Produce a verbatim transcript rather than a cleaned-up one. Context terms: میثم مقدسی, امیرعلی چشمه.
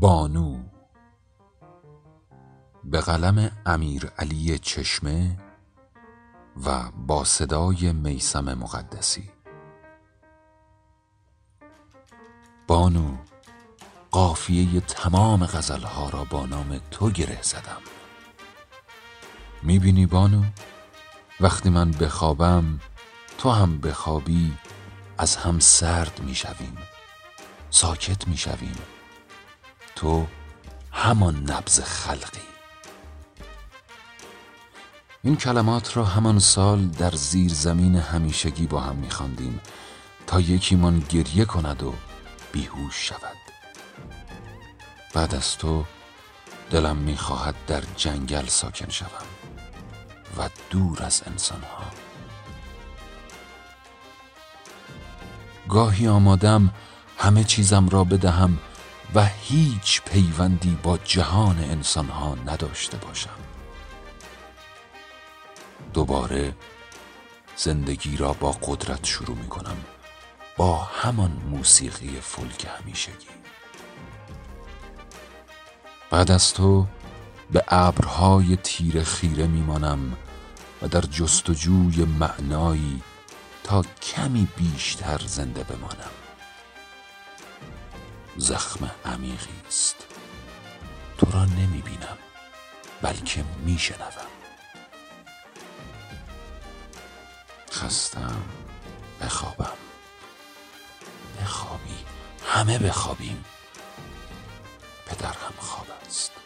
بانو به قلم امیرعلی چشمه و با صدای میثم مقدسی. بانو، قافیه تمام غزلها را با نام تو گره زدم. میبینی بانو، وقتی من بخوابم تو هم بخوابی، از هم سرد میشویم، ساکت میشویم. تو همان نبض خلقی. این کلمات را همان سال در زیر زمین همیشگی با هم می‌خواندیم تا یکیمان گریه کند و بیهوش شود. بعد از تو دلم می‌خواهد در جنگل ساکن شوم و دور از انسان‌ها. گاهی آمادم همه چیزم را بدهم و هیچ پیوندی با جهان انسانها نداشته باشم. دوباره زندگی را با قدرت شروع می کنم، با همان موسیقی فولک همیشگی. بعد از تو به ابرهای تیره خیره می مانم و در جستجوی معنایی تا کمی بیشتر زنده بمانم. زخم عمیقی است. تو را نمی بینم، بلکه می شنوم. خستم، بخوابم. بخوابی، همه بخوابیم. پدر هم خواب است.